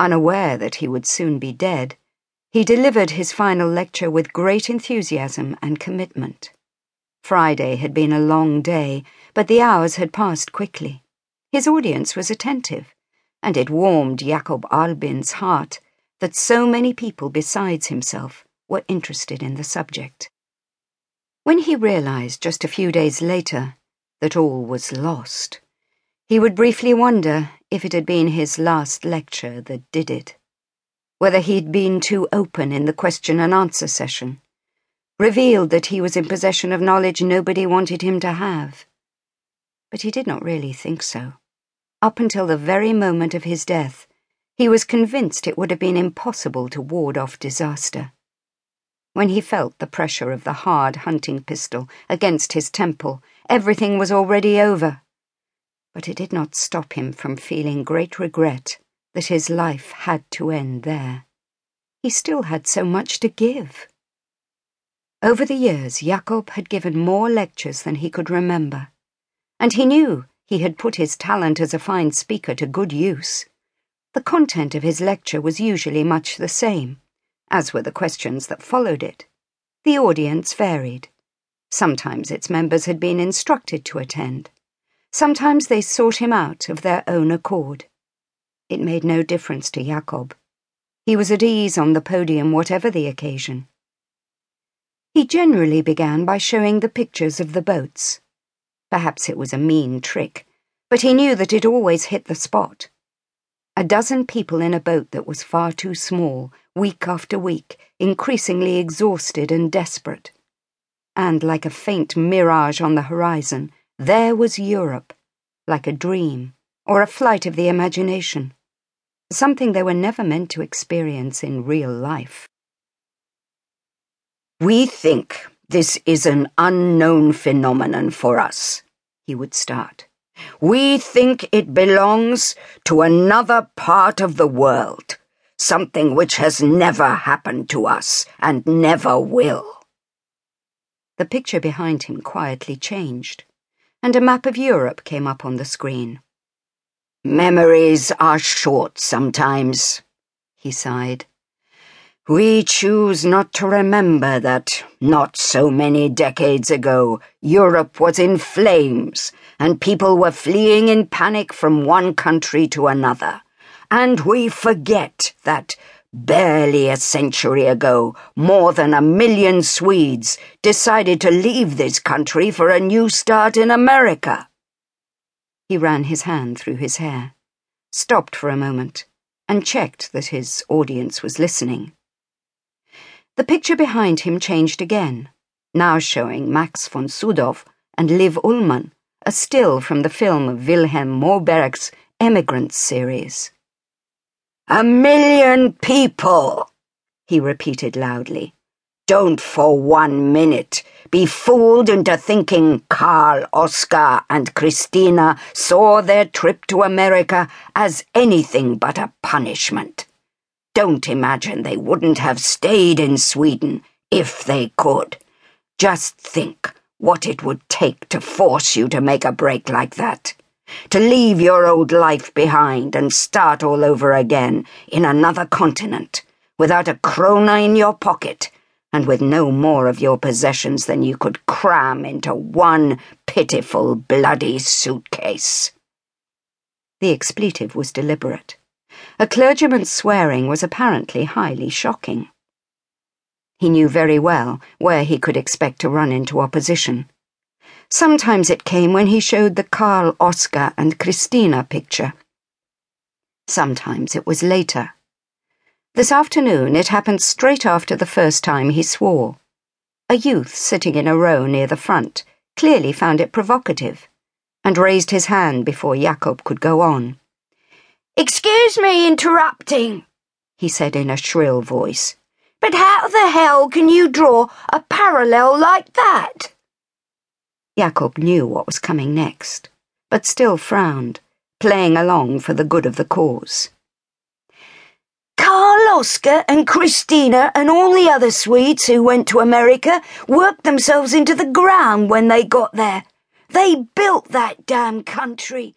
Unaware that he would soon be dead, he delivered his final lecture with great enthusiasm and commitment. Friday had been a long day, but the hours had passed quickly. His audience was attentive, and it warmed Jacob Albin's heart that so many people besides himself were interested in the subject. When he realized just a few days later that all was lost, he would briefly wonder if it had been his last lecture that did it, whether he'd been too open in the question and answer session, revealed that he was in possession of knowledge nobody wanted him to have. But he did not really think so. Up until the very moment of his death, he was convinced it would have been impossible to ward off disaster. When he felt the pressure of the hard hunting pistol against his temple, everything was already over. But it did not stop him from feeling great regret that his life had to end there. He still had so much to give. Over the years, Jacob had given more lectures than he could remember, and he knew he had put his talent as a fine speaker to good use. The content of his lecture was usually much the same, as were the questions that followed it. The audience varied. Sometimes its members had been instructed to attend. Sometimes they sought him out of their own accord. It made no difference to Jacob. He was at ease on the podium, whatever the occasion. He generally began by showing the pictures of the boats. Perhaps it was a mean trick, but he knew that it always hit the spot. A dozen people in a boat that was far too small, week after week, increasingly exhausted and desperate. And like a faint mirage on the horizon, there was Europe, like a dream, or a flight of the imagination, something they were never meant to experience in real life. "We think this is an unknown phenomenon for us," he would start. "We think it belongs to another part of the world, something which has never happened to us and never will." The picture behind him quietly changed, and a map of Europe came up on the screen. "Memories are short sometimes," he sighed. "We choose not to remember that, not so many decades ago, Europe was in flames, and people were fleeing in panic from one country to another. And we forget that, barely a century ago, more than 1 million Swedes decided to leave this country for a new start in America." He ran his hand through his hair, stopped for a moment, and checked that his audience was listening. The picture behind him changed again, now showing Max von Sydow and Liv Ullmann, a still from the film of Wilhelm Moberg's Emigrants series. "1 million people," he repeated loudly. "Don't for 1 minute be fooled into thinking Karl Oskar and Christina saw their trip to America as anything but a punishment. Don't imagine they wouldn't have stayed in Sweden if they could. Just think what it would take to force you to make a break like that. To leave your old life behind and start all over again in another continent, without a krona in your pocket, and with no more of your possessions than you could cram into one pitiful bloody suitcase." The expletive was deliberate. A clergyman's swearing was apparently highly shocking. He knew very well where he could expect to run into opposition. Sometimes it came when he showed the Karl Oskar and Christina picture. Sometimes it was later. This afternoon it happened straight after the first time he swore. A youth sitting in a row near the front clearly found it provocative, and raised his hand before Jacob could go on. "Excuse me interrupting," he said in a shrill voice, "but how the hell can you draw a parallel like that?" Jacob knew what was coming next, but still frowned, playing along for the good of the cause. "Karl Oskar and Christina and all the other Swedes who went to America worked themselves into the ground when they got there. They built that damn country.